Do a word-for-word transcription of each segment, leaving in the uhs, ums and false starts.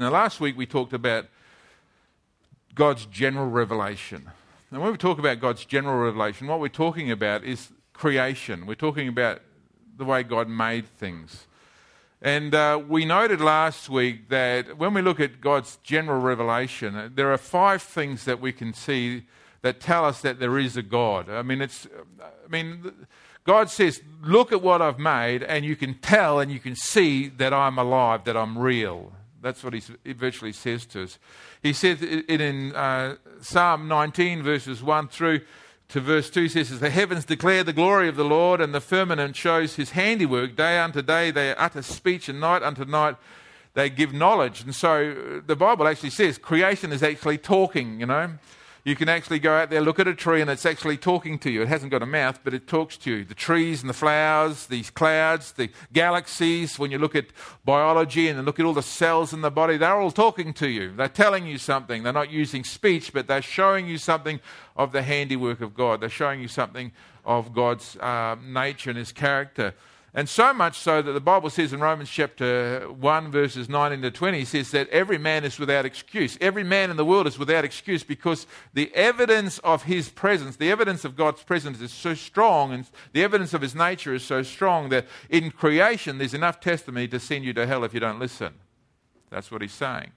Now, last week we talked about God's general revelation. Now, when we talk about God's general revelation, what we're talking about is creation. We're talking about the way God made things. And uh, we noted last week that when we look at God's general revelation, there are five things that we can see that tell us that there is a God. I mean, it's, I mean, God says, "Look at what I've made, and you can tell and you can see that I'm alive, that I'm real." That's what he virtually says to us. He says it in uh, Psalm nineteen, verses one through to verse two, says, "The heavens declare the glory of the Lord, and the firmament shows his handiwork. Day unto day they utter speech, and night unto night they give knowledge." And so the Bible actually says creation is actually talking, you know. You can actually go out there, look at a tree, and it's actually talking to you. It hasn't got a mouth, but it talks to you. The trees and the flowers, these clouds, the galaxies, when you look at biology and look at all the cells in the body, they're all talking to you. They're telling you something. They're not using speech, but they're showing you something of the handiwork of God. They're showing you something of God's uh, nature and his character. And so much so that the Bible says in Romans chapter one, verses nineteen to twenty, it says that every man is without excuse. Every man in the world is without excuse because the evidence of his presence, the evidence of God's presence is so strong, and the evidence of his nature is so strong that in creation there's enough testimony to send you to hell if you don't listen. That's what he's saying.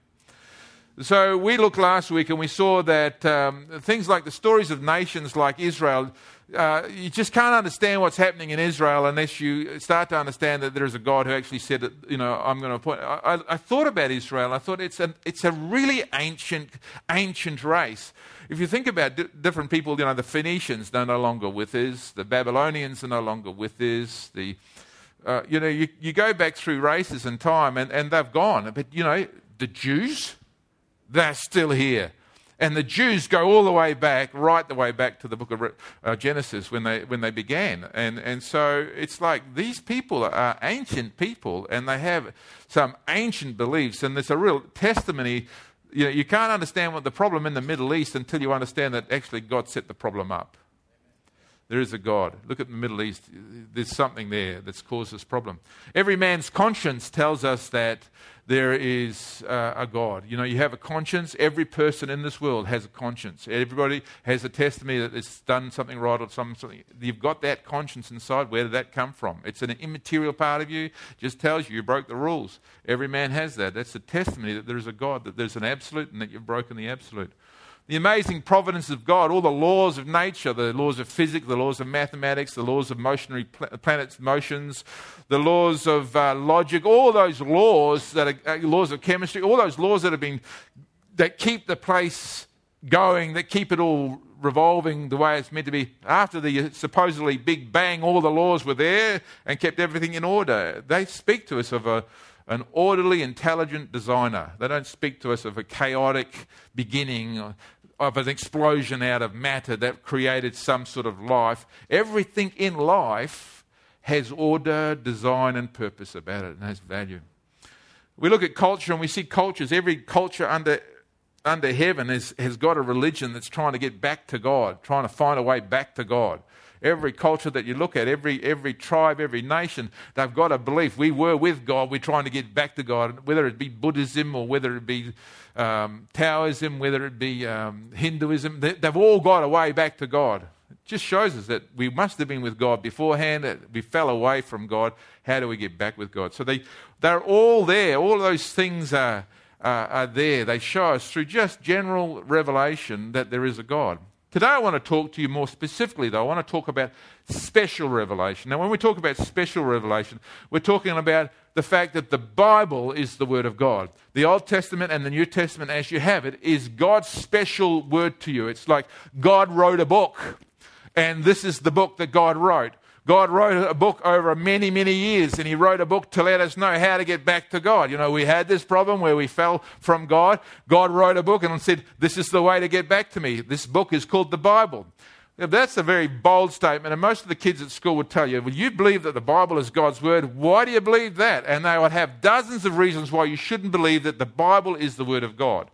So we looked last week and we saw that um, things like the stories of nations like Israel, uh, you just can't understand what's happening in Israel unless you start to understand that there is a God who actually said, that, you know, I'm going to appoint. I, I, I thought about Israel. I thought it's a, it's a really ancient, ancient race. If you think about di- different people, you know, the Phoenicians, they're no longer with us. The Babylonians are no longer with us. The, uh, you know, you, you go back through races and time and, and they've gone. But, you know, the Jews, they're still here. And the Jews go all the way back, right the way back to the book of uh, Genesis when they when they began. And and so it's like these people are ancient people and they have some ancient beliefs. And there's a real testimony. You know, you can't understand what the problem in the Middle East until you understand that actually God set the problem up. There is a God. Look at the Middle East. There's something there that's caused this problem. Every man's conscience tells us that there is uh, a God. You know, you have a conscience. Every person in this world has a conscience. Everybody has a testimony that it's done something right or something. You've got that conscience inside. Where did that come from? It's an immaterial part of you. It just tells you you broke the rules. Every man has that. That's a testimony that there is a God, that there's an absolute and that you've broken the absolute. The amazing providence of God, all the laws of nature, the laws of physics, the laws of mathematics, the laws of motionary pl- planets' motions, the laws of uh, logic, all those laws that are uh, laws of chemistry, all those laws that have been that keep the place going, that keep it all revolving the way it's meant to be. After the supposedly Big Bang, all the laws were there and kept everything in order. They speak to us of a an orderly, intelligent designer. They don't speak to us of a chaotic beginning, of an explosion out of matter that created some sort of life. Everything in life has order, design, and purpose about it, and has value. We look at culture and we see cultures. Every culture under under heaven has, has got a religion that's trying to get back to God, trying to find a way back to God. Every culture that you look at, every every tribe, every nation, they've got a belief. We were with God. We're trying to get back to God, whether it be Buddhism or whether it be um, Taoism, whether it be um, Hinduism. They, they've all got a way back to God. It just shows us that we must have been with God beforehand. That we fell away from God. How do we get back with God? So they, they're all there. All those things are, are, are there. They show us through just general revelation that there is a God. Today I want to talk to you more specifically, though. I want to talk about special revelation. Now, when we talk about special revelation, we're talking about the fact that the Bible is the Word of God. The Old Testament and the New Testament, as you have it, is God's special word to you. It's like God wrote a book, and this is the book that God wrote. God wrote a book over many, many years, and he wrote a book to let us know how to get back to God. You know, we had this problem where we fell from God. God wrote a book and said, this is the way to get back to me. This book is called the Bible. Now, that's a very bold statement, and most of the kids at school would tell you, well, you believe that the Bible is God's word, why do you believe that? And they would have dozens of reasons why you shouldn't believe that the Bible is the word of God.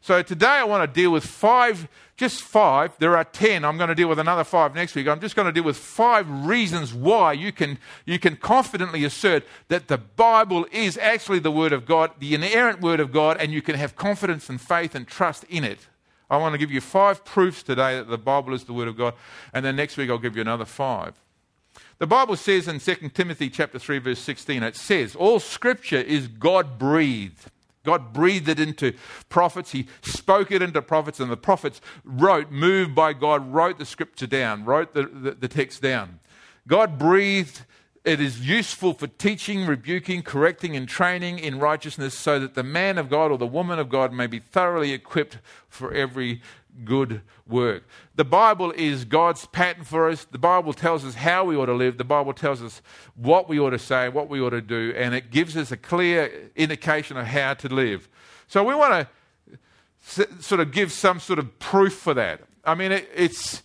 So today I want to deal with five, just five, there are ten, I'm going to deal with another five next week, I'm just going to deal with five reasons why you can, you can confidently assert that the Bible is actually the word of God, the inerrant word of God, and you can have confidence and faith and trust in it. I want to give you five proofs today that the Bible is the word of God, and then next week I'll give you another five. The Bible says in Second Timothy chapter three, verse sixteen, it says, all scripture is God-breathed. God breathed it into prophets. He spoke it into prophets, and the prophets wrote, moved by God, wrote the scripture down, wrote the, the, the text down. God-breathed. It is useful for teaching, rebuking, correcting, and training in righteousness so that the man of God or the woman of God may be thoroughly equipped for every good work. The Bible is God's pattern for us. The Bible tells us how we ought to live. The Bible tells us what we ought to say, what we ought to do, and it gives us a clear indication of how to live. So we want to sort of give some sort of proof for that. I mean, it, it's...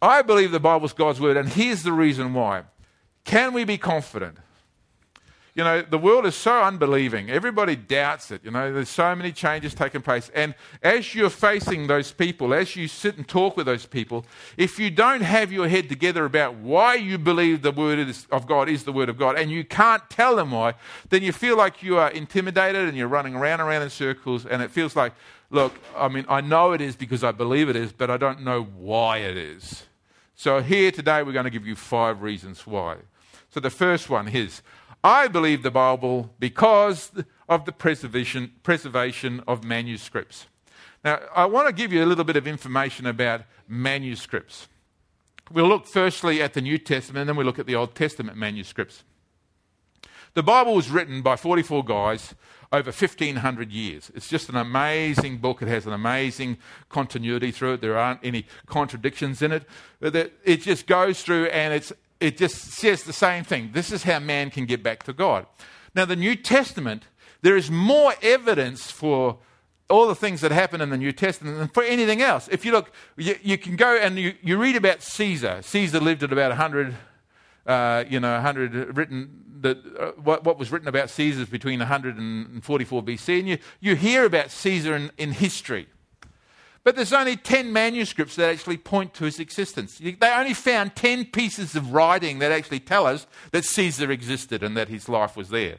I believe the Bible is God's word, and here's the reason why. Can we be confident? You know, the world is so unbelieving. Everybody doubts it. You know, there's so many changes taking place. And as you're facing those people, as you sit and talk with those people, if you don't have your head together about why you believe the word of God is the word of God, and you can't tell them why, then you feel like you are intimidated and you're running around and around in circles, and it feels like, look, I mean, I know it is because I believe it is, but I don't know why it is. So here today we're going to give you five reasons why. So the first one is, I believe the Bible because of the preservation, preservation of manuscripts. Now, I want to give you a little bit of information about manuscripts. We'll look firstly at the New Testament, and then we'll look at the Old Testament manuscripts. The Bible was written by forty-four guys over fifteen hundred years. It's just an amazing book. It has an amazing continuity through it. There aren't any contradictions in it. It just goes through, and it's It just says the same thing. This is how man can get back to God. Now, the New Testament, there is more evidence for all the things that happen in the New Testament than for anything else. If you look, you, you can go and you, you read about Caesar. Caesar lived at about one hundred, uh, you know, one hundred written, the, uh, what, what was written about Caesar is between one hundred and forty-four B C, and you, you hear about Caesar in, in history. But there's only ten manuscripts that actually point to his existence. They only found ten pieces of writing that actually tell us that Caesar existed and that his life was there.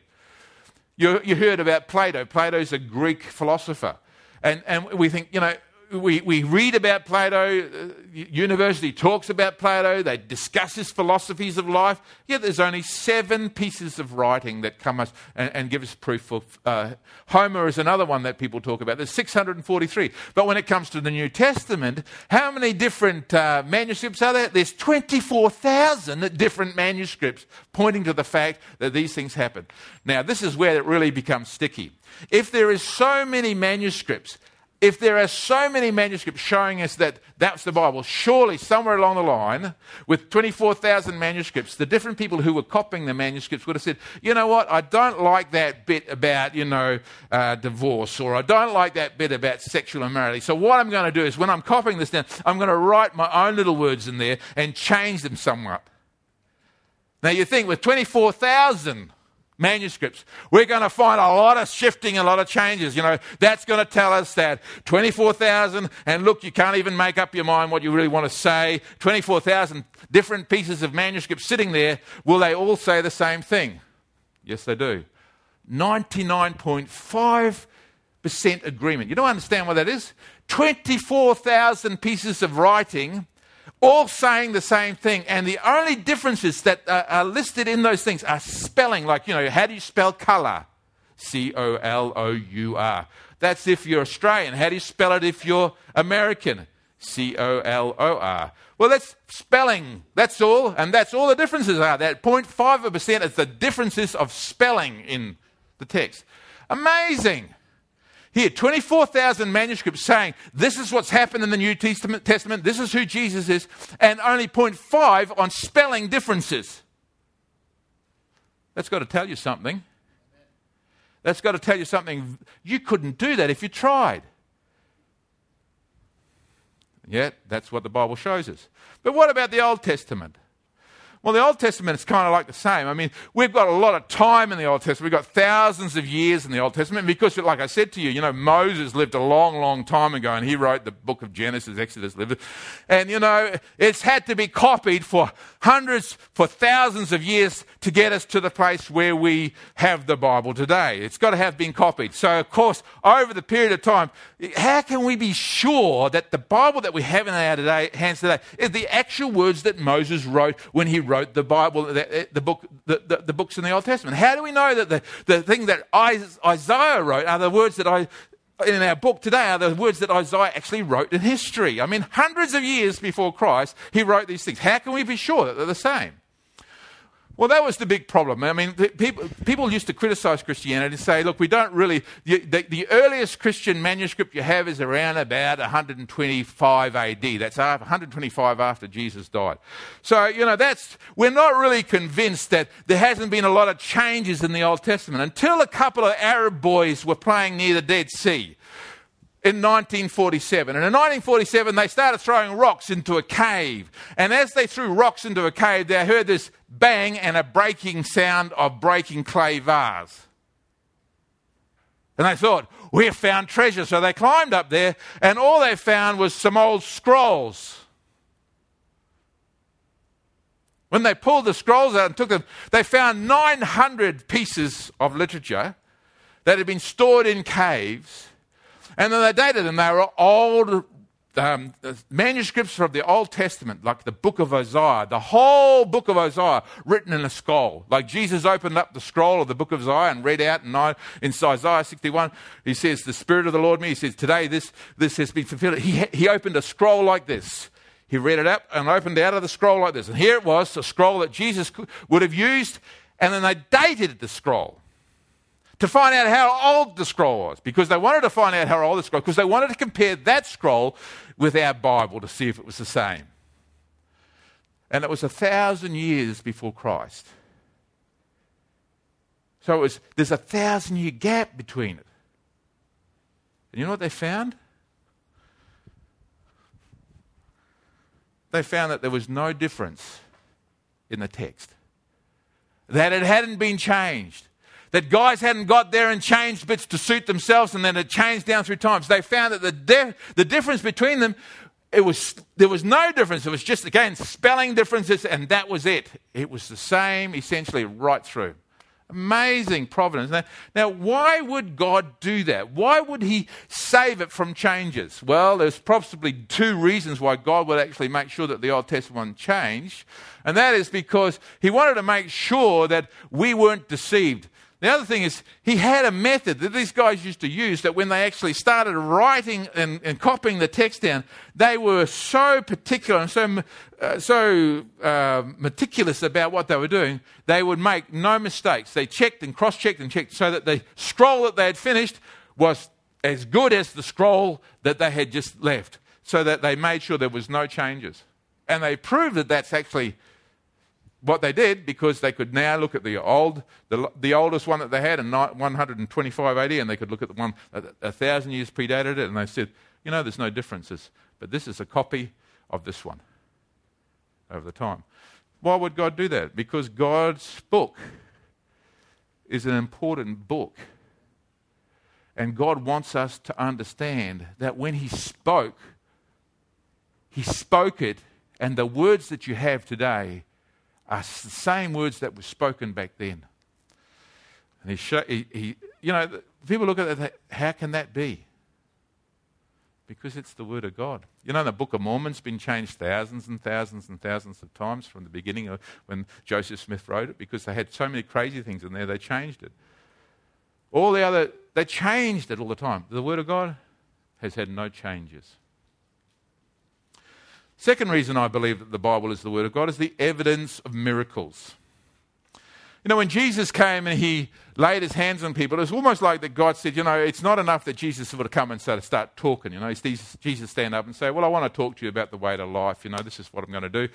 You, you heard about Plato. Plato's a Greek philosopher. And, and we think, you know, we, we read about Plato. University talks about Plato. They discuss his philosophies of life. Yet there's only seven pieces of writing that come us and, and give us proof of. Uh, Homer is another one that people talk about. There's six hundred forty-three. But when it comes to the New Testament, how many different uh, manuscripts are there? There's twenty-four thousand different manuscripts pointing to the fact that these things happen. Now, this is where it really becomes sticky. If there is so many manuscripts, If there are so many manuscripts showing us that that's the Bible, surely somewhere along the line, with twenty-four thousand manuscripts, the different people who were copying the manuscripts would have said, you know what, I don't like that bit about, you know, uh, divorce, or I don't like that bit about sexual immorality. So what I'm going to do is when I'm copying this down, I'm going to write my own little words in there and change them somewhat. Now you think with twenty-four thousand manuscripts, we're going to find a lot of shifting, a lot of changes. You know, that's going to tell us that twenty-four thousand, and look, you can't even make up your mind what you really want to say. twenty-four thousand different pieces of manuscripts sitting there. Will they all say the same thing? Yes, they do. ninety-nine point five percent agreement. You don't understand what that is? twenty-four thousand pieces of writing, all saying the same thing, and the only differences that are listed in those things are spelling, like, you know, how do you spell colour? C O L O U R. That's if you're Australian. How do you spell it if you're American? C O L O R. Well, that's spelling. That's all, and that's all the differences are. That zero point five percent is the differences of spelling in the text. Amazing. Here, twenty-four thousand manuscripts saying this is what's happened in the New Testament, this is who Jesus is, and only zero point five on spelling differences. That's got to tell you something. That's got to tell you something. You couldn't do that if you tried. Yet, that's what the Bible shows us. But what about the Old Testament? Well, the Old Testament is kind of like the same. I mean, we've got a lot of time in the Old Testament. We've got thousands of years in the Old Testament because, like I said to you, you know, Moses lived a long, long time ago and he wrote the book of Genesis, Exodus, Leviticus. And, you know, it's had to be copied for hundreds, for thousands of years to get us to the place where we have the Bible today. It's got to have been copied. So, of course, over the period of time, how can we be sure that the Bible that we have in our today, hands today is the actual words that Moses wrote when he wrote wrote the Bible, the, the, book, the, the, the books in the Old Testament? How do we know that the, the thing that Isaiah wrote are the words that I, in our book today, are the words that Isaiah actually wrote in history? I mean, hundreds of years before Christ, he wrote these things. How can we be sure that they're the same? Well, that was the big problem. I mean, people, people used to criticize Christianity and say, look, we don't really... The, the, the earliest Christian manuscript you have is around about one twenty-five A D. That's one twenty-five after Jesus died. So, you know, that's we're not really convinced that there hasn't been a lot of changes in the Old Testament until a couple of Arab boys were playing near the Dead Sea in nineteen forty-seven. And in nineteen forty-seven, they started throwing rocks into a cave. And as they threw rocks into a cave, they heard this bang and a breaking sound of breaking clay vase. And they thought, we've found treasure. So they climbed up there, and all they found was some old scrolls. When they pulled the scrolls out and took them, they found nine hundred pieces of literature that had been stored in caves. And then they dated them. They were old um, manuscripts from the Old Testament, like the book of Isaiah, the whole book of Isaiah written in a scroll. Like Jesus opened up the scroll of the book of Isaiah and read out in, in Isaiah sixty-one. He says, the Spirit of the Lord me. He says, today this, this has been fulfilled. He, he opened a scroll like this. He read it up and opened out of the scroll like this. And here it was, a scroll that Jesus would have used. And then they dated the scroll to find out how old the scroll was, because they wanted to find out how old the scroll was, because they wanted to compare that scroll with our Bible to see if it was the same. And it was a thousand years before Christ. So it was, there's a thousand year gap between it. And you know what they found? They found that there was no difference in the text, that it hadn't been changed, that guys hadn't got there and changed bits to suit themselves, and then it changed down through time. So they found that the de- the difference between them, it was there was no difference. It was just, again, spelling differences, and that was it. It was the same, essentially, right through. Amazing providence. Now, now, why would God do that? Why would he save it from changes? Well, there's probably two reasons why God would actually make sure that the Old Testament changed, and that is because he wanted to make sure that we weren't deceived. The other thing is, he had a method that these guys used to use that when they actually started writing and, and copying the text down, they were so particular and so uh, so uh, meticulous about what they were doing, they would make no mistakes. They checked and cross-checked and checked so that the scroll that they had finished was as good as the scroll that they had just left, so that they made sure there was no changes. And they proved that that's actually what they did, because they could now look at the old, the, the oldest one that they had in one twenty-five A D, and they could look at the one a, a thousand years predated it, and they said, you know, there's no differences, but this is a copy of this one over the time. Why would God do that? Because God's book is an important book, and God wants us to understand that when he spoke, he spoke it, and the words that you have today are the same words that were spoken back then. And he, show, he, he you know, people look at that, how can that be? Because it's the Word of God. You know, the Book of Mormon's been changed thousands and thousands and thousands of times from the beginning of when Joseph Smith wrote it, because they had so many crazy things in there, they changed it. All the other, they changed it all the time. The Word of God has had no changes. Second reason I believe that the Bible is the Word of God is the evidence of miracles. You know, when Jesus came and he laid his hands on people, it was almost like that God said, you know, it's not enough that Jesus would have come and start talking. You know, Jesus stand up and say, well, I want to talk to you about the way to life. You know, this is what I'm going to do.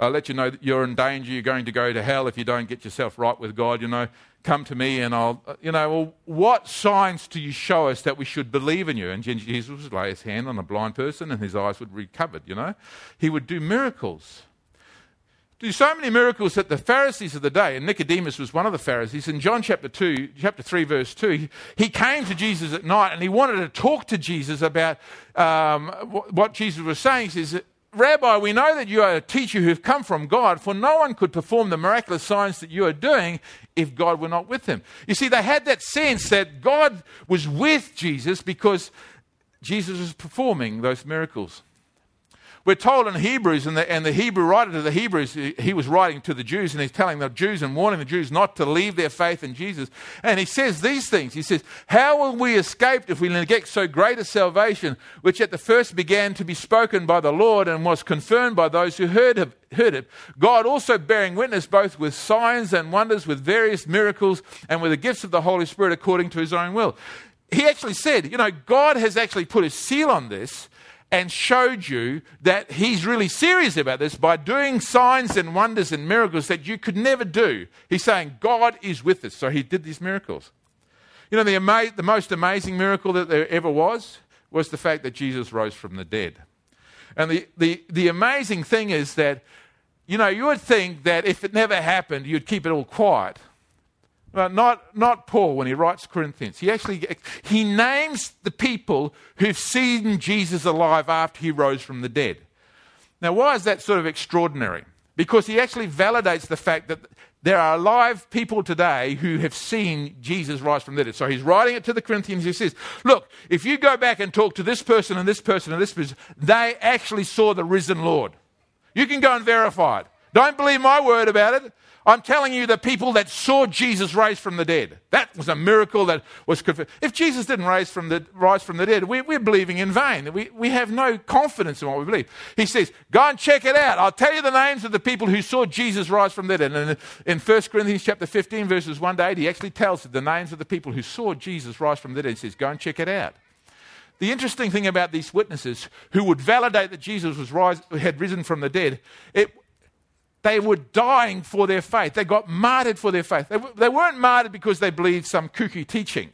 I'll let you know that you're in danger. You're going to go to hell if you don't get yourself right with God. You know, come to me and I'll, you know, well, what signs do you show us that we should believe in you? And Jesus would lay his hand on a blind person and his eyes would be recovered, you know. He would do miracles. Do so many miracles that the Pharisees of the day, and Nicodemus was one of the Pharisees, in John chapter two, chapter three, verse two, he came to Jesus at night and he wanted to talk to Jesus about um, what Jesus was saying. He says, Rabbi, we know that you are a teacher who have come from God, for no one could perform the miraculous signs that you are doing if God were not with him. You see, they had that sense that God was with Jesus because Jesus was performing those miracles. We're told in Hebrews, and the, and the Hebrew writer to the Hebrews, he was writing to the Jews, and he's telling the Jews and warning the Jews not to leave their faith in Jesus. And he says these things. He says, how will we escape if we neglect so great a salvation, which at the first began to be spoken by the Lord and was confirmed by those who heard of, heard it, God also bearing witness both with signs and wonders, with various miracles, and with the gifts of the Holy Spirit according to his own will. He actually said, you know, God has actually put his seal on this, and showed you that he's really serious about this by doing signs and wonders and miracles that you could never do. He's saying God is with us. So he did these miracles. You know, the, ama- the most amazing miracle that there ever was was the fact that Jesus rose from the dead. And the, the, the amazing thing is that, you know, you would think that if it never happened, you'd keep it all quiet. Well, not, not Paul when he writes Corinthians. He actually he names the people who've seen Jesus alive after he rose from the dead. Now, why is that sort of extraordinary? Because he actually validates the fact that there are alive people today who have seen Jesus rise from the dead. So he's writing it to the Corinthians. He says, look, if you go back and talk to this person and this person and this person, they actually saw the risen Lord. You can go and verify it. Don't believe my word about it. I'm telling you, the people that saw Jesus raised from the dead, that was a miracle that was confirmed. If Jesus didn't rise from the, rise from the dead, we, we're believing in vain. We, we have no confidence in what we believe. He says, go and check it out. I'll tell you the names of the people who saw Jesus rise from the dead. And in First Corinthians chapter fifteen, verses one to eight, he actually tells the names of the people who saw Jesus rise from the dead. He says, go and check it out. The interesting thing about these witnesses who would validate that Jesus was rise, had risen from the dead, it they were dying for their faith. They got martyred for their faith. They, they weren't martyred because they believed some kooky teaching.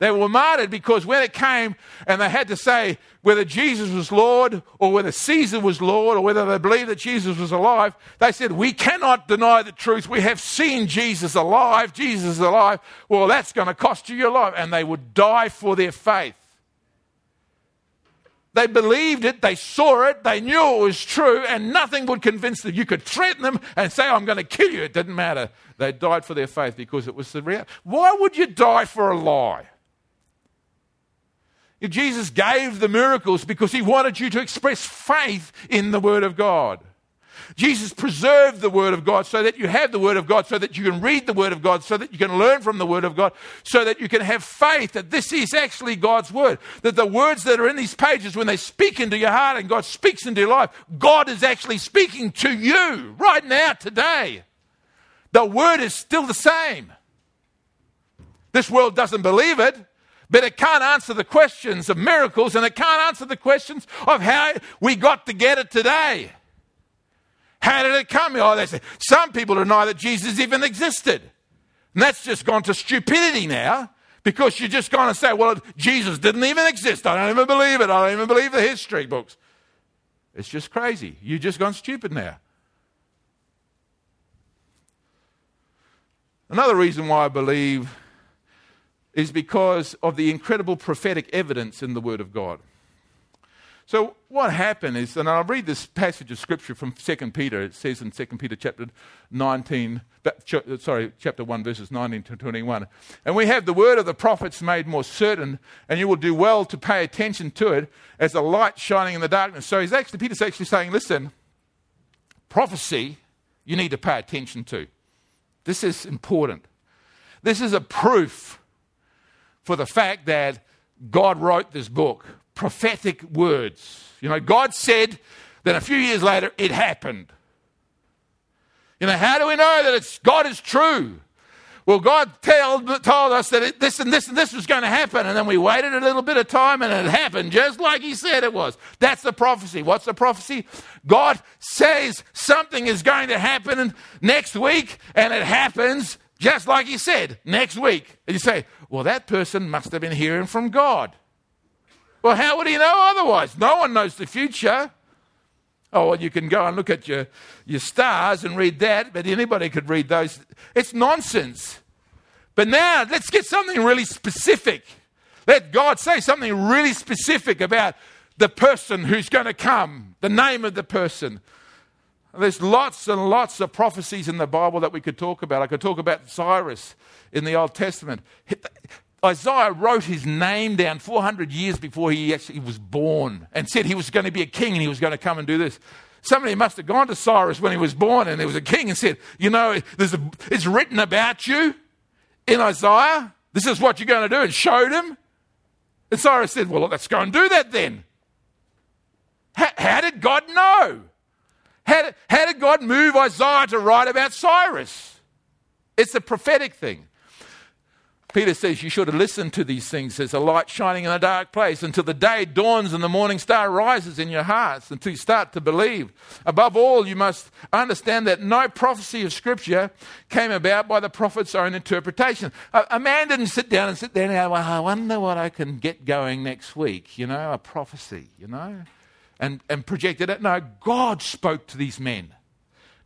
They were martyred because when it came and they had to say whether Jesus was Lord or whether Caesar was Lord or whether they believed that Jesus was alive, they said, we cannot deny the truth. We have seen Jesus alive. Jesus is alive. Well, that's going to cost you your life. And they would die for their faith. They believed it, they saw it, they knew it was true, and nothing would convince them. You could threaten them and say, I'm going to kill you. It didn't matter. They died for their faith because it was the reality. Why would you die for a lie? If Jesus gave the miracles because he wanted you to express faith in the Word of God. Jesus preserved the Word of God so that you have the Word of God, so that you can read the Word of God, so that you can learn from the Word of God, so that you can have faith that this is actually God's Word, that the words that are in these pages, when they speak into your heart and God speaks into your life, God is actually speaking to you right now, today. The Word is still the same. This world doesn't believe it, but it can't answer the questions of miracles and it can't answer the questions of how we got to get it today. How did it come? Oh, that's it. Some people deny that Jesus even existed. And that's just gone to stupidity now because you're just going to say, well, Jesus didn't even exist. I don't even believe it. I don't even believe the history books. It's just crazy. You've just gone stupid now. Another reason why I believe is because of the incredible prophetic evidence in the Word of God. So what happened is, and I'll read this passage of Scripture from Second Peter. It says in Second Peter chapter nineteen, sorry, chapter one, verses nineteen to twenty-one. And we have the word of the prophets made more certain, and you will do well to pay attention to it as a light shining in the darkness. So he's actually, Peter's actually saying, listen, prophecy you need to pay attention to. This is important. This is a proof for the fact that God wrote this book. Prophetic words. You know, God said that a few years later it happened. You know, how do we know that it's God is true? Well, God told, told us that it, this and this and this was going to happen, and then we waited a little bit of time and it happened just like he said it was. That's the prophecy. What's the prophecy? God says something is going to happen next week and it happens Just like he said, next week. And you say, well, that person must have been hearing from God. Well, how would he know otherwise? No one knows the future. Oh, well, you can go and look at your, your stars and read that, but anybody could read those. It's nonsense. But now, let's get something really specific. Let God say something really specific about the person who's going to come, the name of the person. There's lots and lots of prophecies in the Bible that we could talk about. I could talk about Cyrus in the Old Testament. Isaiah wrote his name down four hundred years before he actually was born and said he was going to be a king and he was going to come and do this. Somebody must have gone to Cyrus when he was born and there was a king and said, you know, there's a, it's written about you in Isaiah. This is what you're going to do, and showed him. And Cyrus said, well, let's go and do that then. How, how did God know? How did, how did God move Isaiah to write about Cyrus? It's a prophetic thing. Peter says you should have listened to these things. There's a light shining in a dark place until the day dawns and the morning star rises in your hearts, until you start to believe. Above all, you must understand that no prophecy of Scripture came about by the prophet's own interpretation. A, a man didn't sit down and sit there and go, well, I wonder what I can get going next week, you know, a prophecy, you know. And, and projected it. No, God spoke to these men.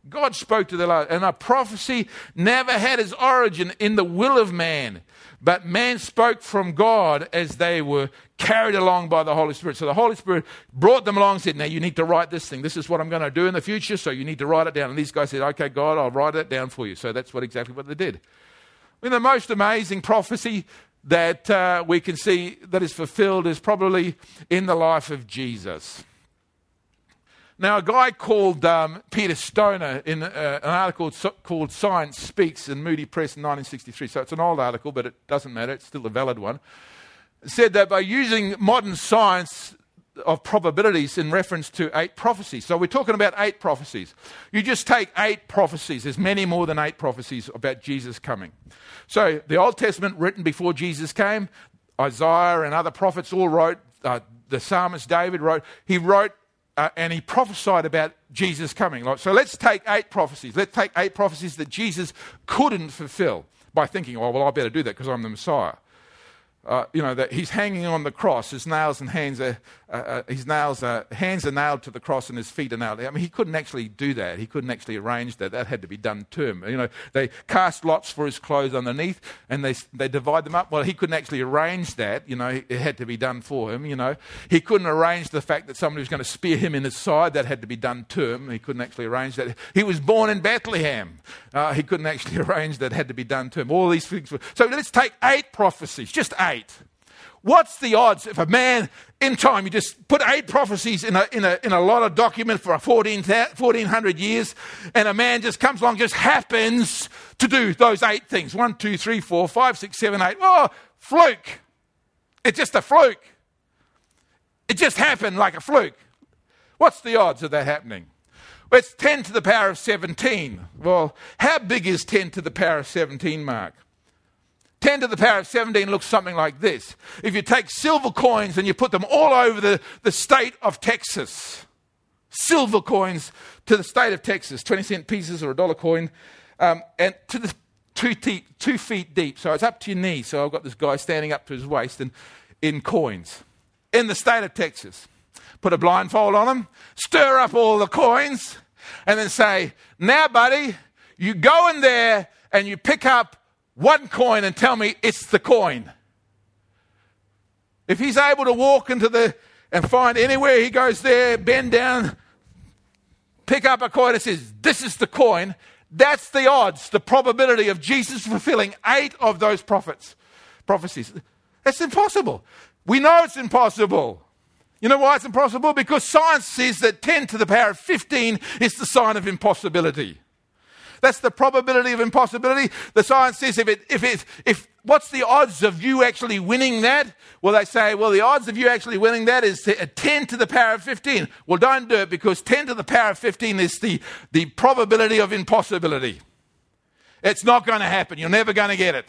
God spoke to their lives. And a prophecy never had its origin in the will of man, but man spoke from God as they were carried along by the Holy Spirit. So the Holy Spirit brought them along and said, now you need to write this thing. This is what I'm going to do in the future, so you need to write it down. And these guys said, okay, God, I'll write it down for you. So that's what exactly what they did. I mean, the most amazing prophecy that uh, we can see that is fulfilled is probably in the life of Jesus. Now, a guy called um, Peter Stoner in uh, an article called Science Speaks in Moody Press in nineteen sixty-three, so it's an old article, but it doesn't matter, it's still a valid one, said that by using modern science of probabilities in reference to eight prophecies, so we're talking about eight prophecies. You just take eight prophecies. There's many more than eight prophecies about Jesus coming. So the Old Testament written before Jesus came, Isaiah and other prophets all wrote, uh, the psalmist David wrote, he wrote, Uh, and he prophesied about Jesus coming. Like, so let's take eight prophecies. Let's take eight prophecies that Jesus couldn't fulfill by thinking, oh, well, I better do that because I'm the Messiah. Uh, you know, that he's hanging on the cross. His nails and hands are, uh, uh, his nails are, hands are nailed to the cross and his feet are nailed. I mean, he couldn't actually do that. He couldn't actually arrange that. That had to be done to him. You know, they cast lots for his clothes underneath and they they divide them up. Well, he couldn't actually arrange that. You know, it had to be done for him. You know, he couldn't arrange the fact that somebody was going to spear him in his side. That had to be done to him. He couldn't actually arrange that. He was born in Bethlehem. Uh, he couldn't actually arrange that. It had to be done to him. All these things were. So let's take eight prophecies, just eight. What's the odds if a man in time, you just put eight prophecies in a in a, in a lot of document for fourteen hundred years, and a man just comes along, just happens to do those eight things. One, two, three, four, five, six, seven, eight. Oh, fluke. It's just a fluke. It just happened like a fluke. What's the odds of that happening? Well, it's ten to the power of seventeen. Well, how big is ten to the power of seventeen, Mark? ten to the power of seventeen looks something like this. If you take silver coins and you put them all over the, the state of Texas, silver coins to the state of Texas, twenty cent pieces or a dollar coin, um, and to the two, te- two feet deep. So it's up to your knee. So I've got this guy standing up to his waist and in coins in the state of Texas. Put a blindfold on him, stir up all the coins, and then say, now, buddy, you go in there and you pick up one coin and tell me it's the coin. If he's able to walk into the and find anywhere he goes there, bend down, pick up a coin and says, this is the coin, that's the odds, the probability of Jesus fulfilling eight of those prophets, prophecies. That's impossible. We know it's impossible. You know why it's impossible? Because science says that ten to the power of fifteen is the sign of impossibility. That's the probability of impossibility. The science says if it, if it, if what's the odds of you actually winning that? Well, they say, well, the odds of you actually winning that is ten to the power of fifteen. Well, don't do it because ten to the power of fifteen is the, the probability of impossibility. It's not going to happen. You're never going to get it.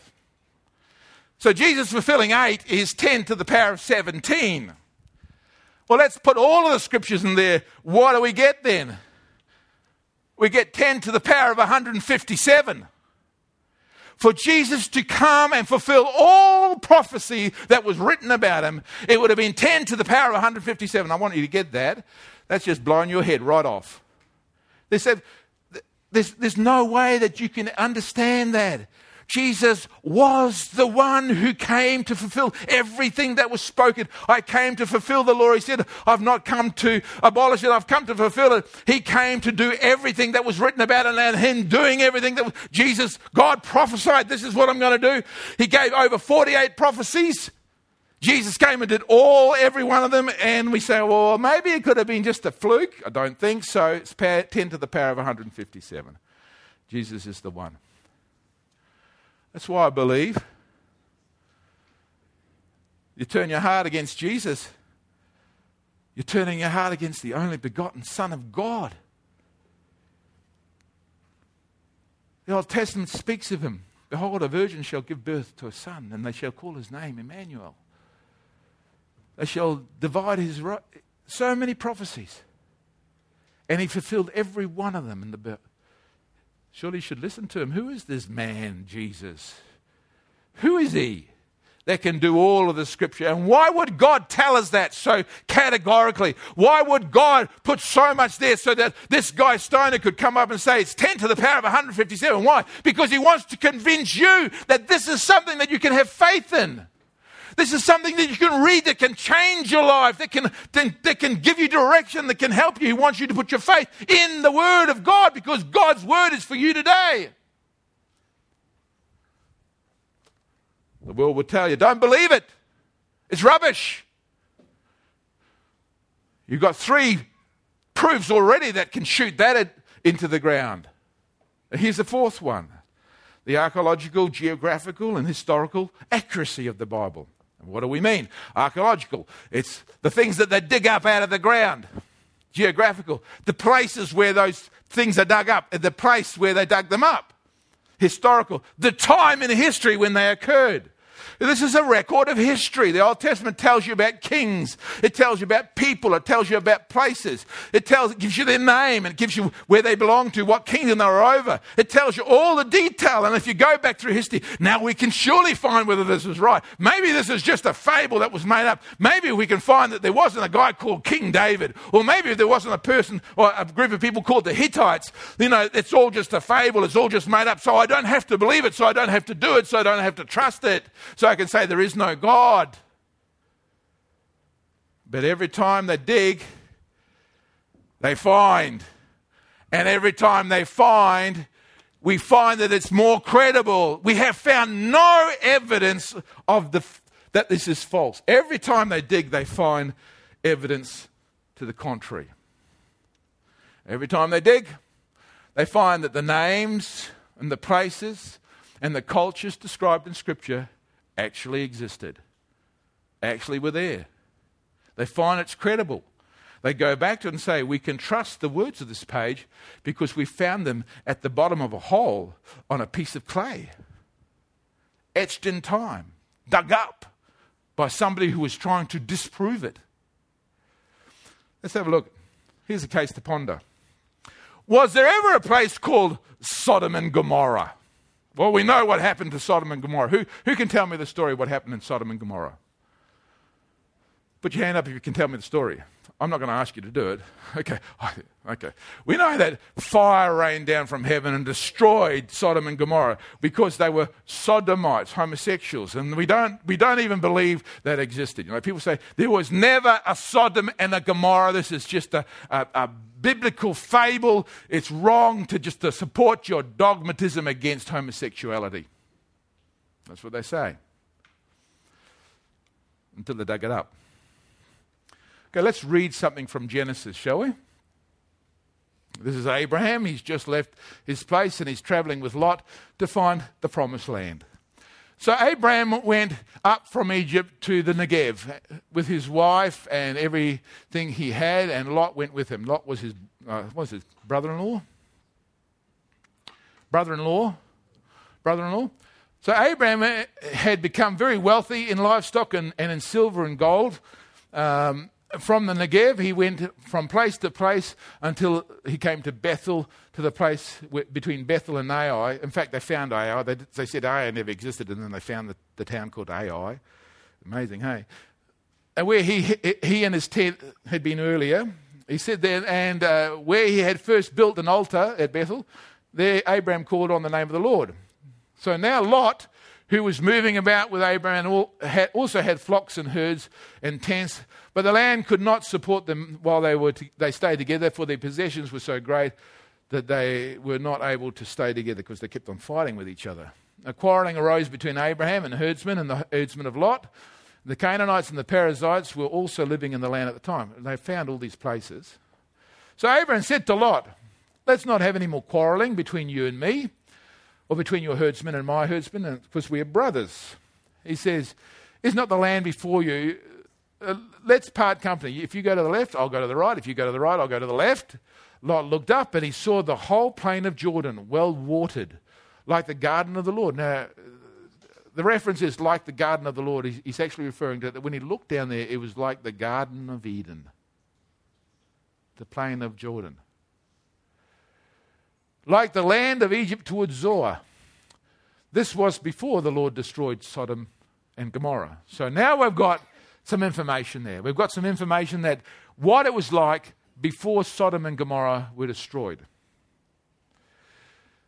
So Jesus fulfilling eight is ten to the power of seventeen. Well, let's put all of the scriptures in there. What do we get then? We get ten to the power of one hundred fifty-seven. for Jesus to come and fulfill all prophecy that was written about him, it would have been ten to the power of one hundred fifty-seven. I want you to get that. That's just blowing your head right off. They said, there's, there's no way that you can understand that. Jesus was the one who came to fulfill everything that was spoken. I came to fulfill the law. He said, I've not come to abolish it. I've come to fulfill it. He came to do everything that was written about it, and him doing everything that was, Jesus, God prophesied, this is what I'm going to do. He gave over forty-eight prophecies. Jesus came and did all, every one of them. And we say, well, maybe it could have been just a fluke. I don't think so. It's ten to the power of one hundred fifty-seven. Jesus is the one. That's why I believe. You turn your heart against Jesus, you're turning your heart against the only begotten Son of God. The Old Testament speaks of him. Behold, a virgin shall give birth to a son, and they shall call his name Emmanuel. They shall divide his right. So many prophecies. And he fulfilled every one of them in the Bible. Surely you should listen to him. Who is this man, Jesus? Who is he that can do all of the scripture? And why would God tell us that so categorically? Why would God put so much there so that this guy Stoner could come up and say it's ten to the power of one hundred fifty-seven? Why? Because he wants to convince you that this is something that you can have faith in. This is something that you can read that can change your life, that can, that can give you direction, that can help you. He wants you to put your faith in the Word of God, because God's Word is for you today. The world will tell you, don't believe it. It's rubbish. You've got three proofs already that can shoot that into the ground. And here's the fourth one. The archaeological, geographical, and historical accuracy of the Bible. What do we mean? Archaeological, it's the things that they dig up out of the ground. Geographical, the places where those things are dug up, the place where they dug them up. Historical, the time in history when they occurred. This is a record of history. The Old Testament tells you about kings. It tells you about people. It tells you about places. It tells, it gives you their name, and it gives you where they belong to, what kingdom they were over. It tells you all the detail. And if you go back through history, now we can surely find whether this is right. Maybe this is just a fable that was made up. Maybe we can find that there wasn't a guy called King David, or maybe there wasn't a person or a group of people called the Hittites. You know, it's all just a fable. It's all just made up. So I don't have to believe it. So I don't have to do it. So I don't have to trust it. So I can say there is no God. But every time they dig, they find. And every time they find, we find that it's more credible. We have found no evidence of the that this is false. Every time they dig, they find evidence to the contrary. Every time they dig, they find that the names and the places and the cultures described in Scripture actually existed, actually were there. They find it's credible. They go back to it and say, we can trust the words of this page because we found them at the bottom of a hole on a piece of clay, etched in time, dug up by somebody who was trying to disprove it. Let's have a look. Here's a case to ponder. Was there ever a place called Sodom and Gomorrah? Well, we know what happened to Sodom and Gomorrah. Who, who can tell me the story of what happened in Sodom and Gomorrah? Put your hand up if you can tell me the story. I'm not going to ask you to do it. Okay, okay. We know that fire rained down from heaven and destroyed Sodom and Gomorrah because they were sodomites, homosexuals, and we don't we don't even believe that existed. You know, people say there was never a Sodom and a Gomorrah. This is just a a, a biblical fable. It's wrong to just to support your dogmatism against homosexuality. That's what they say. Until they dug it up. Okay, let's read something from Genesis, shall we? This is Abraham. He's just left his place and he's traveling with Lot to find the promised land. So Abraham went up from Egypt to the Negev with his wife and everything he had, and Lot went with him. Lot was his, uh, what was his brother-in-law? Brother-in-law? Brother-in-law? So Abraham had become very wealthy in livestock and, and in silver and gold. Um from the Negev, he went from place to place until he came to Bethel, to the place where, between Bethel and Ai. In fact, they found Ai. They, they said Ai never existed, and then they found the, the town called Ai. Amazing, hey? And where he he and his tent had been earlier, he said then, and uh, where he had first built an altar at Bethel, there Abraham called on the name of the Lord. So now Lot, who was moving about with Abraham, also had flocks and herds and tents, but the land could not support them while they were to, they stayed together, for their possessions were so great that they were not able to stay together because they kept on fighting with each other. A quarreling arose between Abraham and herdsmen and the herdsmen of Lot. The Canaanites and the Perizzites were also living in the land at the time. They found all these places. So Abraham said to Lot, "Let's not have any more quarreling between you and me, or between your herdsmen and my herdsmen, because we are brothers." He says, "Is not the land before you? Uh, let's part company. If you go to the left, I'll go to the right. If you go to the right, I'll go to the left." Lot looked up, and he saw the whole plain of Jordan, well watered, like the garden of the Lord. Now, the reference is like the garden of the Lord. He's, he's actually referring to that when he looked down there, it was like the Garden of Eden, the plain of Jordan. Like the land of Egypt towards Zoar. This was before the Lord destroyed Sodom and Gomorrah. So now we've got some information there. We've got some information that what it was like before Sodom and Gomorrah were destroyed.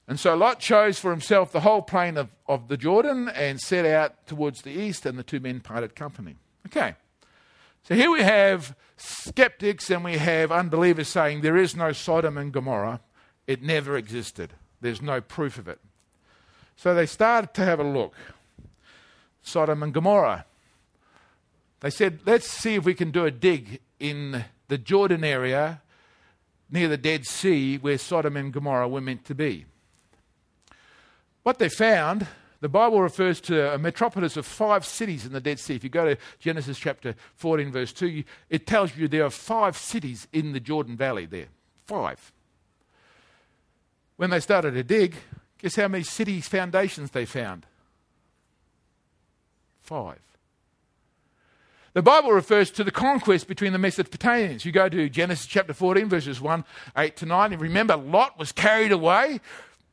And so Lot chose for himself the whole plain of, of the Jordan and set out towards the east, and the two men parted company. Okay. So here we have skeptics and we have unbelievers saying there is no Sodom and Gomorrah. It never existed. There's no proof of it. So they started to have a look. Sodom and Gomorrah. They said, let's see if we can do a dig in the Jordan area near the Dead Sea where Sodom and Gomorrah were meant to be. What they found, the Bible refers to a metropolis of five cities in the Dead Sea. If you go to Genesis chapter fourteen, verse two, it tells you there are five cities in the Jordan Valley there. Five. When they started to dig, guess how many city foundations they found? Five. The Bible refers to the conquest between the Mesopotamians. You go to Genesis chapter fourteen, verses one, eight to nine, and remember Lot was carried away.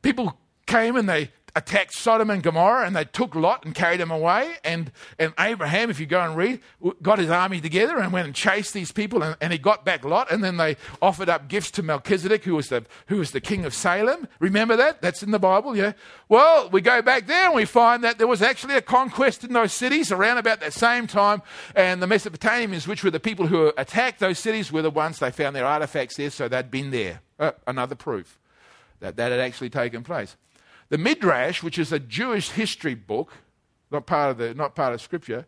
People came and they attacked Sodom and Gomorrah, and they took Lot and carried him away. And, and Abraham, if you go and read, got his army together and went and chased these people, and, and he got back Lot. And then they offered up gifts to Melchizedek, who was the who was the king of Salem. Remember that? That's in the Bible, yeah. Well, we go back there and we find that there was actually a conquest in those cities around about that same time. And the Mesopotamians, which were the people who attacked those cities, were the ones they found their artifacts there, so they'd been there. Uh, another proof that that had actually taken place. The Midrash, which is a Jewish history book, not part of the, not part of Scripture,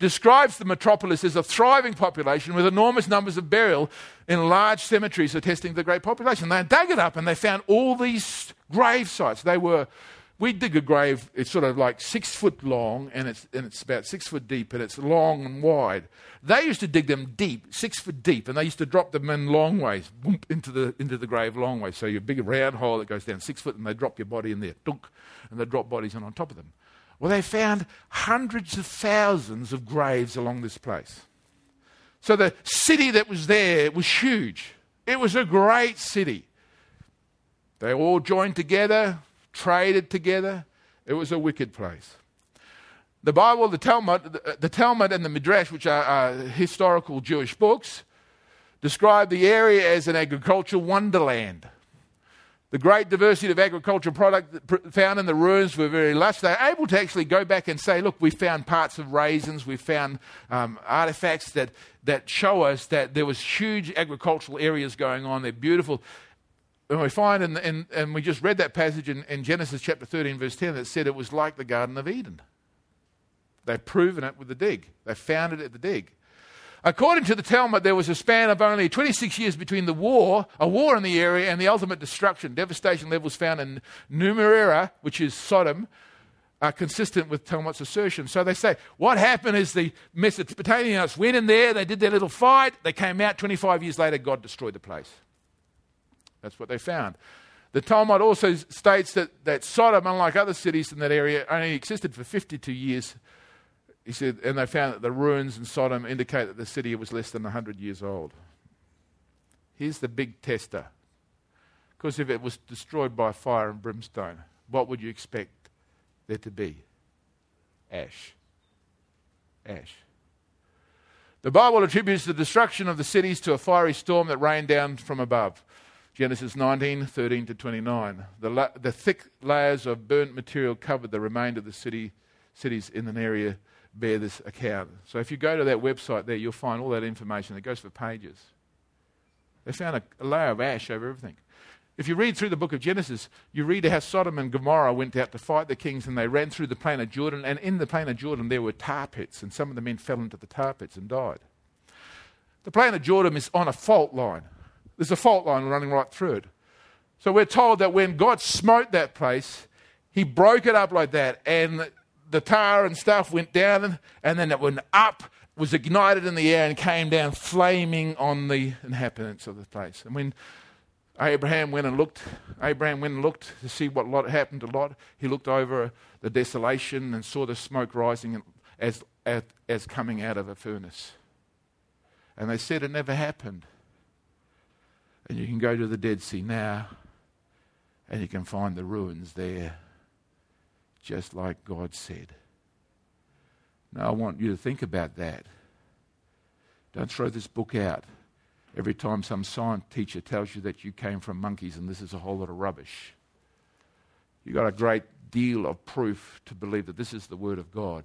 describes the metropolis as a thriving population with enormous numbers of burial in large cemeteries attesting to the great population. They dug it up and they found all these grave sites. They were, we dig a grave, it's sort of like six foot long and it's, and it's about six foot deep and it's long and wide. They used to dig them deep, six foot deep, and they used to drop them in long ways, boom, into the into the grave long ways. So your big round hole that goes down six foot, and they drop your body in there, dunk, and they drop bodies in on top of them. Well, they found hundreds of thousands of graves along this place. So the city that was there was huge. It was a great city. They all joined together, traded together. It was a wicked place. The Bible, the Talmud, the Talmud and the Midrash, which are uh, historical Jewish books, describe the area as an agricultural wonderland. The great diversity of agricultural product found in the ruins were very lush. They're able to actually go back and say, look, we found parts of raisins, we found um, artifacts that, that show us that there was huge agricultural areas going on. They're beautiful. And we find, in, in, and we just read that passage in, in Genesis chapter thirteen, verse ten, that said it was like the Garden of Eden. They've proven it with the dig. They found it at the dig. According to the Talmud, there was a span of only twenty-six years between the war, a war in the area, and the ultimate destruction. Devastation levels found in Numerera, which is Sodom, are consistent with Talmud's assertion. So they say, what happened is the Mesopotamians went in there, they did their little fight, they came out, twenty-five years later, God destroyed the place. That's what they found. The Talmud also states that, that Sodom, unlike other cities in that area, only existed for fifty-two years He said, and they found that the ruins in Sodom indicate that the city was less than one hundred years old. Here's the big tester. Because if it was destroyed by fire and brimstone, what would you expect there to be? Ash. Ash. The Bible attributes the destruction of the cities to a fiery storm that rained down from above. Genesis nineteen, thirteen to twenty-nine. The, la- the thick layers of burnt material covered the remainder of the city. Cities in an area bear this account. So if you go to that website there, you'll find all that information. It goes for pages. They found a, a layer of ash over everything. If you read through the book of Genesis, you read how Sodom and Gomorrah went out to fight the kings, and they ran through the plain of Jordan, and in the plain of Jordan there were tar pits, and some of the men fell into the tar pits and died. The plain of Jordan is on a fault line. There's a fault line running right through it. So we're told that when God smote that place, he broke it up like that, and the tar and stuff went down, and then it went up, was ignited in the air, and came down flaming on the inhabitants of the place. And when Abraham went and looked, Abraham went and looked to see what Lot happened to Lot. He looked over the desolation and saw the smoke rising as, as, as coming out of a furnace. And they said it never happened. And you can go to the Dead Sea now, and you can find the ruins there, just like God said. Now I want you to think about that. Don't throw this book out every time some science teacher tells you that you came from monkeys and this is a whole lot of rubbish. You got a great deal of proof to believe that this is the Word of God.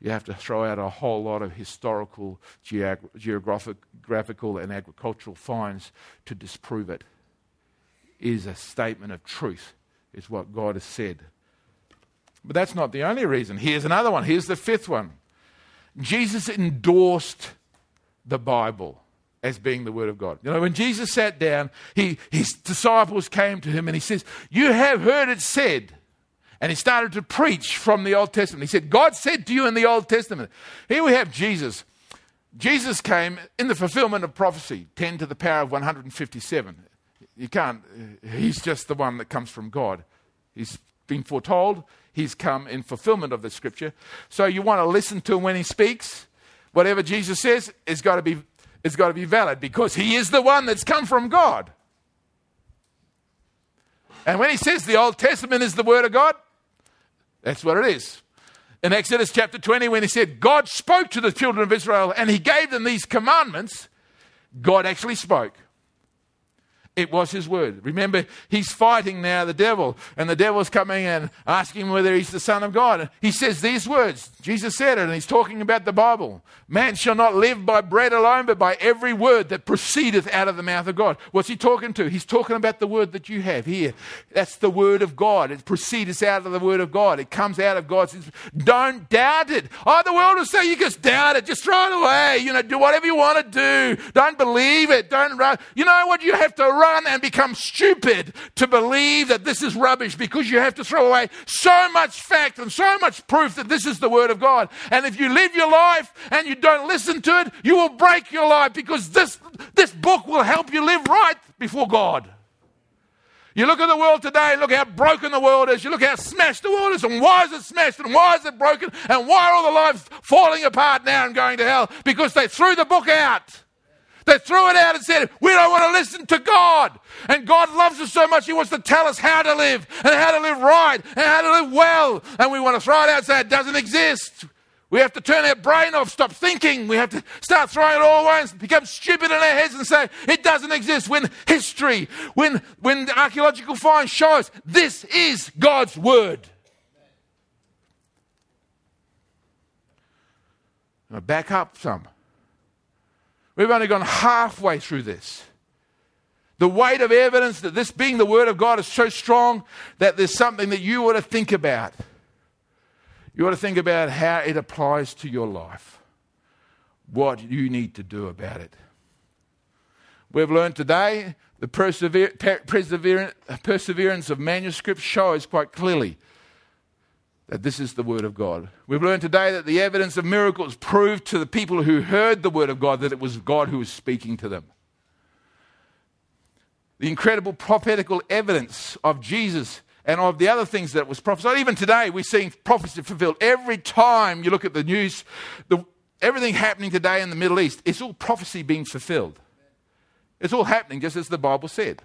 You have to throw out a whole lot of historical, geog- geographical and agricultural finds to disprove it. It is a statement of truth, is what God has said. But that's not the only reason. Here's another one. Here's the fifth one. Jesus endorsed the Bible as being the Word of God. You know, when Jesus sat down, he, his disciples came to him and he says, "You have heard it said." And he started to preach from the Old Testament. He said, God said to you in the Old Testament. Here we have Jesus. Jesus came in the fulfillment of prophecy, ten to the power of one hundred fifty-seven. You can't, he's just the one that comes from God. He's been foretold. He's come in fulfillment of the scripture. So you want to listen to him when he speaks. Whatever Jesus says is got to be it's got to be valid, because he is the one that's come from God. And when he says the Old Testament is the Word of God, that's what it is. In Exodus chapter twenty, when he said God spoke to the children of Israel and he gave them these commandments, God actually spoke. It was his word. Remember, he's fighting now the devil, and the devil's coming and asking whether he's the Son of God. He says these words. Jesus said it, and he's talking about the Bible. Man shall not live by bread alone, but by every word that proceedeth out of the mouth of God. What's he talking to? He's talking about the word that you have here. That's the Word of God. It proceedeth out of the Word of God. It comes out of God's. Don't doubt it. Oh, the world will say, you just doubt it. Just throw it away. You know, do whatever you want to do. Don't believe it. Don't run. You know what? You have to run and become stupid to believe that this is rubbish, because you have to throw away so much fact and so much proof that this is the Word of God. And if you live your life and you don't listen to it, you will break your life, because this this book will help you live right before God. You look at the world today, look how broken the world is. You look how smashed the world is, and why is it smashed, and why is it broken, and why are all the lives falling apart now and going to hell? Because they threw the book out. They threw it out and said, we don't want to listen to God. And God loves us so much, he wants to tell us how to live, and how to live right, and how to live well. And we want to throw it out and say it doesn't exist. We have to turn our brain off, stop thinking. We have to start throwing it all away and become stupid in our heads and say it doesn't exist. When history, when, when the archaeological finds show us, this is God's Word. Now back up some. We've only gone halfway through this. The weight of evidence that this being the Word of God is so strong that there's something that you ought to think about. You ought to think about how it applies to your life, what you need to do about it. We've learned today the persever- perseverance, perseverance of manuscripts shows quite clearly that this is the Word of God. We've learned today that the evidence of miracles proved to the people who heard the Word of God that it was God who was speaking to them. The incredible prophetical evidence of Jesus and of the other things that was prophesied. Even today, we're seeing prophecy fulfilled. Every time you look at the news, the, everything happening today in the Middle East, it's all prophecy being fulfilled. It's all happening just as the Bible said.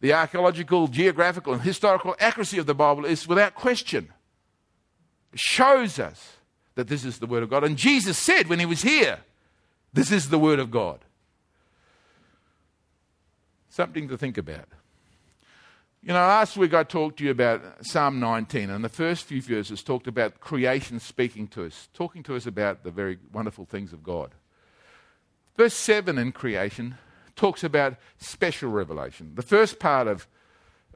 The archaeological, geographical, and historical accuracy of the Bible is without question. It shows us that this is the Word of God. And Jesus said when he was here, this is the Word of God. Something to think about. You know, last week I talked to you about Psalm nineteen, and the first few verses talked about creation speaking to us, talking to us about the very wonderful things of God. Verse seven in creation talks about special revelation. The first part of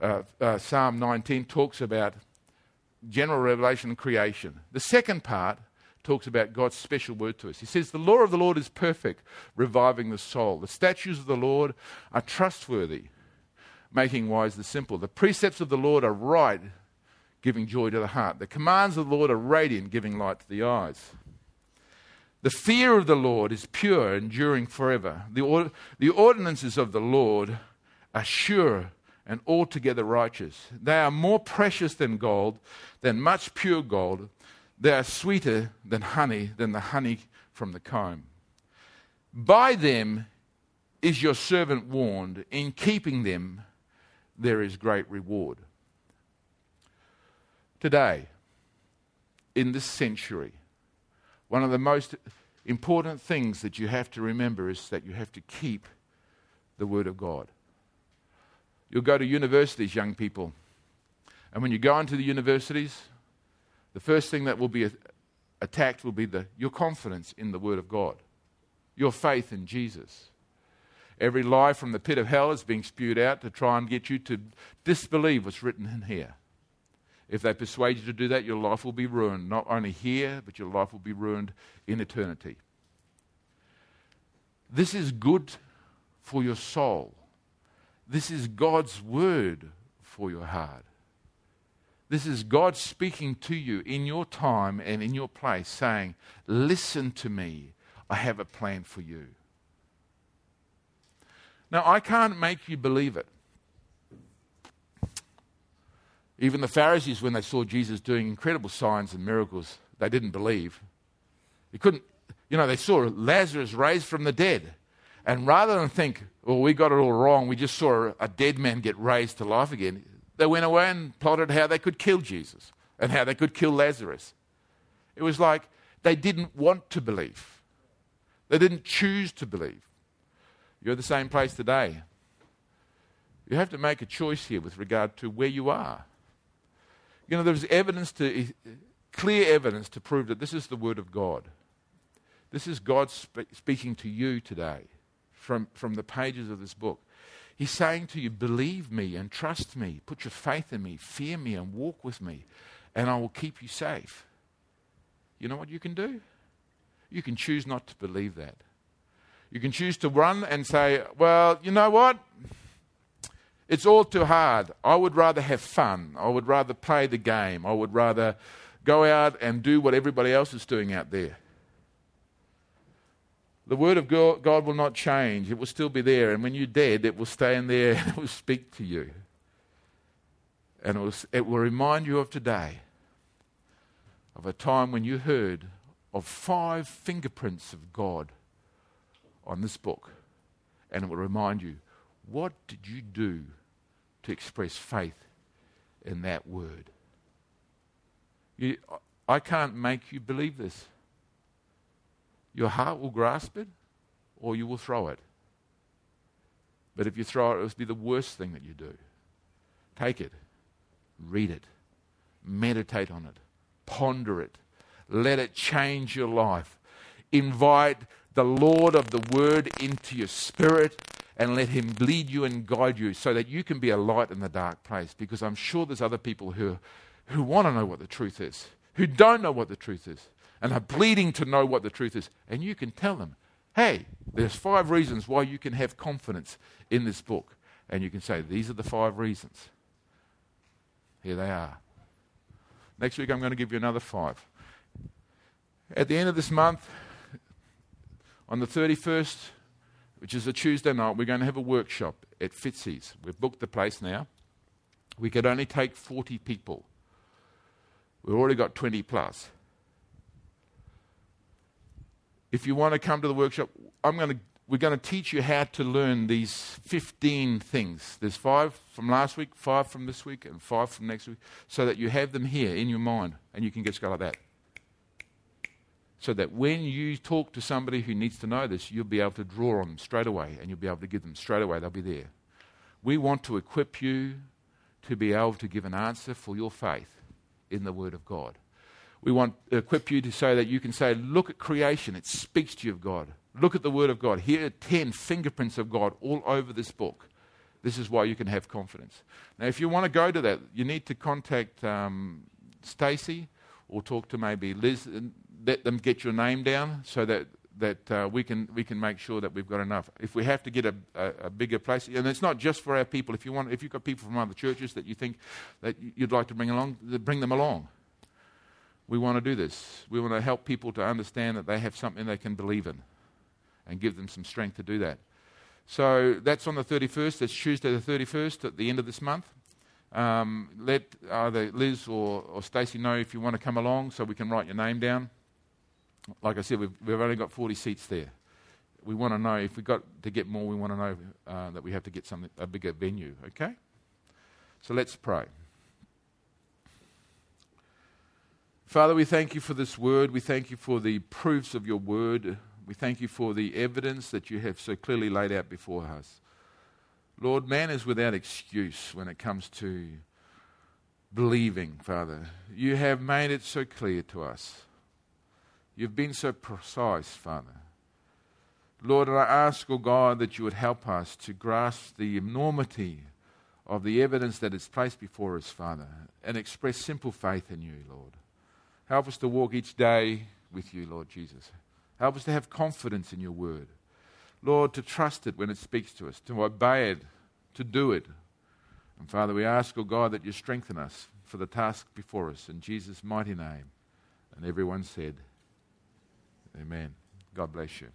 uh, uh, Psalm nineteen talks about general revelation and creation. The second part talks about God's special word to us. He says, the law of the Lord is perfect, reviving the soul. The statutes of the Lord are trustworthy, making wise the simple. The precepts of the Lord are right, giving joy to the heart. The commands of the Lord are radiant, giving light to the eyes. The fear of the Lord is pure, enduring forever. The, or- the ordinances of the Lord are sure and altogether righteous. They are more precious than gold, than much pure gold. They are sweeter than honey, than the honey from the comb. By them is your servant warned. In keeping them, there is great reward. Today, in this century, one of the most important things that you have to remember is that you have to keep the Word of God. You'll go to universities, young people, and when you go into the universities, the first thing that will be attacked will be the, your confidence in the Word of God, your faith in Jesus. Every lie from the pit of hell is being spewed out to try and get you to disbelieve what's written in here. If they persuade you to do that, your life will be ruined, not only here, but your life will be ruined in eternity. This is good for your soul. This is God's word for your heart. This is God speaking to you in your time and in your place, saying, listen to me, I have a plan for you. Now, I can't make you believe it. Even the Pharisees, when they saw Jesus doing incredible signs and miracles, they didn't believe. They couldn't, you know, they saw Lazarus raised from the dead. And rather than think, oh, we got it all wrong, we just saw a dead man get raised to life again, they went away and plotted how they could kill Jesus and how they could kill Lazarus. It was like they didn't want to believe. They didn't choose to believe. You're the same place today. You have to make a choice here with regard to where you are. You know, there's evidence to, clear evidence to prove that this is the Word of God. This is God spe- speaking to you today from, from the pages of this book. He's saying to you, believe me and trust me. Put your faith in me. Fear me and walk with me. And I will keep you safe. You know what you can do? You can choose not to believe that. You can choose to run and say, well, you know what? It's all too hard. I would rather have fun. I would rather play the game. I would rather go out and do what everybody else is doing out there. The Word of God will not change. It will still be there. And when you're dead, it will stay in there and it will speak to you. And it will, it will remind you of today, of a time when you heard of five fingerprints of God on this book. And it will remind you, what did you do to express faith in that word? You, I can't make you believe this. Your heart will grasp it, or you will throw it. But if you throw it, it will be the worst thing that you do. Take it, read it, meditate on it, ponder it, let it change your life. Invite the Lord of the Word into your spirit, and let him lead you and guide you so that you can be a light in the dark place, because I'm sure there's other people who, who want to know what the truth is, who don't know what the truth is, and are bleeding to know what the truth is. And you can tell them, hey, there's five reasons why you can have confidence in this book. And you can say, these are the five reasons. Here they are. Next week I'm going to give you another five. At the end of this month, on the thirty-first, which is a Tuesday night, we're going to have a workshop at Fitzy's. We've booked the place now. We could only take forty people. We've already got twenty plus. If you want to come to the workshop, I'm going to, we're going to teach you how to learn these fifteen things. There's five from last week, five from this week, and five from next week, so that you have them here in your mind, and you can just go like that. So that when you talk to somebody who needs to know this, you'll be able to draw on them straight away, and you'll be able to give them straight away. They'll be there. We want to equip you to be able to give an answer for your faith in the Word of God. We want to equip you to say that you can say, look at creation, it speaks to you of God. Look at the Word of God. Here are ten fingerprints of God all over this book. This is why you can have confidence. Now, if you want to go to that, you need to contact um, Stacy or talk to maybe Liz and let them get your name down so that, that uh, we can we can make sure that we've got enough. If we have to get a, a, a bigger place, and it's not just for our people. If you want, if you've got people from other churches that you think that you'd like to bring along, bring them along. We want to do this. We want to help people to understand that they have something they can believe in and give them some strength to do that. So that's on the thirty-first. That's Tuesday the thirty-first at the end of this month. Um, let either Liz or, or Stacy know if you want to come along so we can write your name down. Like I said, we've, we've only got forty seats there. We want to know, if we've got to get more, we want to know uh, that we have to get some, a bigger venue, okay? So let's pray. Father, we thank you for this word. We thank you for the proofs of your word. We thank you for the evidence that you have so clearly laid out before us. Lord, man is without excuse when it comes to believing, Father. You have made it so clear to us. You've been so precise, Father. Lord, I ask, oh God, that you would help us to grasp the enormity of the evidence that is placed before us, Father, and express simple faith in you, Lord. Help us to walk each day with you, Lord Jesus. Help us to have confidence in your word. Lord, to trust it when it speaks to us, to obey it, to do it. And Father, we ask, O God, that you strengthen us for the task before us. In Jesus' mighty name. And everyone said, Amen. God bless you.